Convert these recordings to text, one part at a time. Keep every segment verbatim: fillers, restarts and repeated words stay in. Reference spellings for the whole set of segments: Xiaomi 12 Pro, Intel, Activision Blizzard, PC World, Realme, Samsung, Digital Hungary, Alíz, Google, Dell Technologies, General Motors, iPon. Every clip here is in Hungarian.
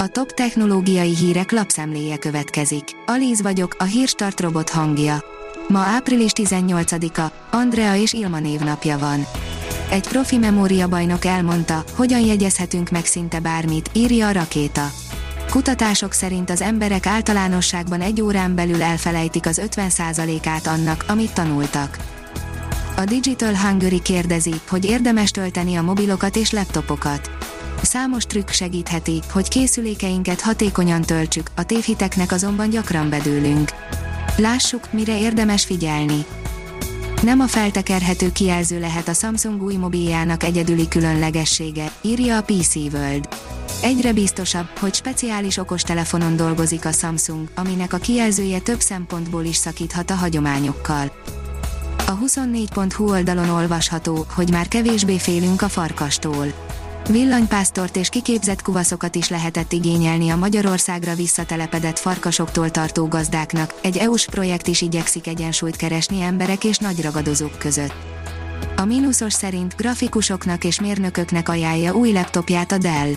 A top technológiai hírek lapszemléje következik. Alíz vagyok, a Hírstart robot hangja. Ma április tizennyolcadika, Andrea és Ilma névnapja van. Egy profi memóriabajnok elmondta, hogyan jegyezhetünk meg szinte bármit, írja a Rakéta. Kutatások szerint az emberek általánosságban egy órán belül elfelejtik az ötven százalékát annak, amit tanultak. A Digital Hungary kérdezi, hogy érdemes tölteni a mobilokat és laptopokat. Számos trükk segítheti, hogy készülékeinket hatékonyan töltsük, a tévhiteknek azonban gyakran bedőlünk. Lássuk, mire érdemes figyelni. Nem a feltekerhető kijelző lehet a Samsung új mobiljának egyedüli különlegessége, írja a pé cé World. Egyre biztosabb, hogy speciális okostelefonon dolgozik a Samsung, aminek a kijelzője több szempontból is szakíthat a hagyományokkal. A huszonnégy pont hú oldalon olvasható, hogy már kevésbé félünk a farkastól. Villanypásztort és kiképzett kuvaszokat is lehetett igényelni a Magyarországra visszatelepedett farkasoktól tartó gazdáknak, egy é u-s projekt is igyekszik egyensúlyt keresni emberek és nagy ragadozók között. A mínuszos szerint grafikusoknak és mérnököknek ajánlja új laptopját a Dell.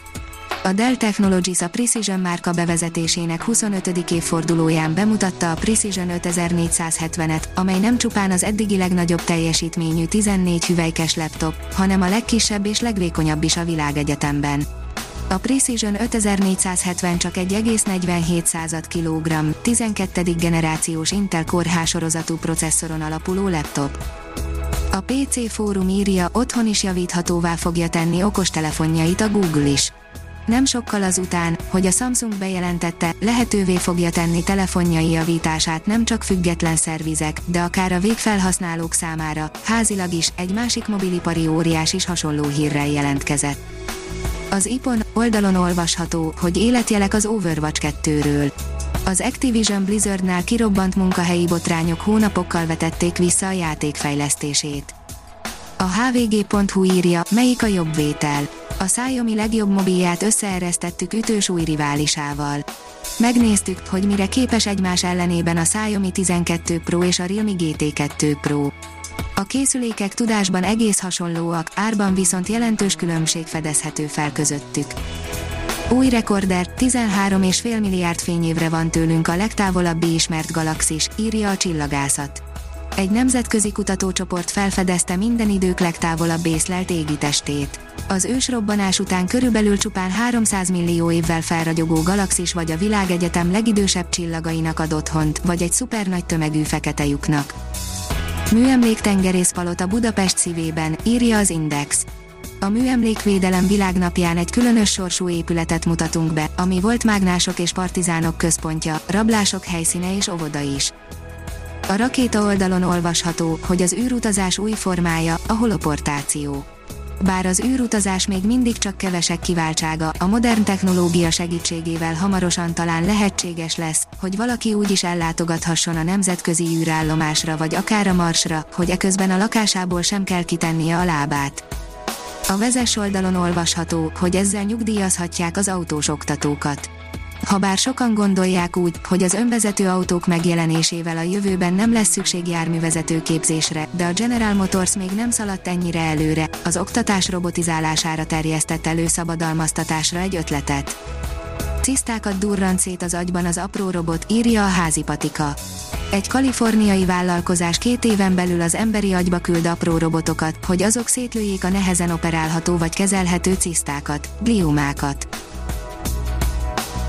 A Dell Technologies a Precision márka bevezetésének huszonötödik évfordulóján bemutatta a Precision ötezer-négyszázhetvenet, amely nem csupán az eddigi legnagyobb teljesítményű tizennégy hüvelykes laptop, hanem a legkisebb és legvékonyabb is a világegyetemben. A Precision ötezer-négyszázhetven csak egy egész negyvenhét század kilogramm, tizenkettedik generációs Intel Core H sorozatú processzoron alapuló laptop. A pé cé Fórum írja, otthon is javíthatóvá fogja tenni okostelefonjait a Google is. Nem sokkal azután, hogy a Samsung bejelentette, lehetővé fogja tenni telefonjai javítását nem csak független szervizek, de akár a végfelhasználók számára, házilag is, egy másik mobilipari óriás is hasonló hírrel jelentkezett. Az iPon oldalon olvasható, hogy életjelek az Overwatch kettőről. Az Activision Blizzardnál kirobbant munkahelyi botrányok hónapokkal vetették vissza a játék fejlesztését. A hvg pont hú írja, melyik a jobb vétel. A Xiaomi legjobb mobilját összeeresztettük ütős új riválisával. Megnéztük, hogy mire képes egymás ellenében a Xiaomi tizenkettő Pro és a Realme gé té kettő Pro. A készülékek tudásban egész hasonlóak, árban viszont jelentős különbség fedezhető fel közöttük. Új rekorder, tizenhárom egész öt milliárd fényévre van tőlünk a legtávolabbi ismert galaxis, írja a Csillagászat. Egy nemzetközi kutatócsoport felfedezte minden idők legtávolabb észlelt égitestét. Az ősrobbanás után körülbelül csupán háromszáz millió évvel felragyogó galaxis vagy a világegyetem legidősebb csillagainak ad otthont, vagy egy szupernagy tömegű fekete lyuknak. Műemléktengerészpalota Budapest szívében, írja az Index. A Műemlékvédelem világnapján egy különös sorsú épületet mutatunk be, ami volt mágnások és partizánok központja, rablások helyszíne és óvoda is. A Rakéta oldalon olvasható, hogy az űrutazás új formája, a holoportáció. Bár az űrutazás még mindig csak kevesek kiváltsága, a modern technológia segítségével hamarosan talán lehetséges lesz, hogy valaki úgy is ellátogathasson a nemzetközi űrállomásra vagy akár a Marsra, hogy eközben a lakásából sem kell kitennie a lábát. A Vezess oldalon olvasható, hogy ezzel nyugdíjazhatják az autós oktatókat. Habár sokan gondolják úgy, hogy az önvezető autók megjelenésével a jövőben nem lesz szükség járművezető képzésre, de a General Motors még nem szaladt ennyire előre, az oktatás robotizálására terjesztett elő szabadalmaztatásra egy ötletet. Cisztákat durrant szét az agyban az apró robot, írja a házipatika. Egy kaliforniai vállalkozás két éven belül az emberi agyba küld apró robotokat, hogy azok szétlőjék a nehezen operálható vagy kezelhető cisztákat, gliómákat.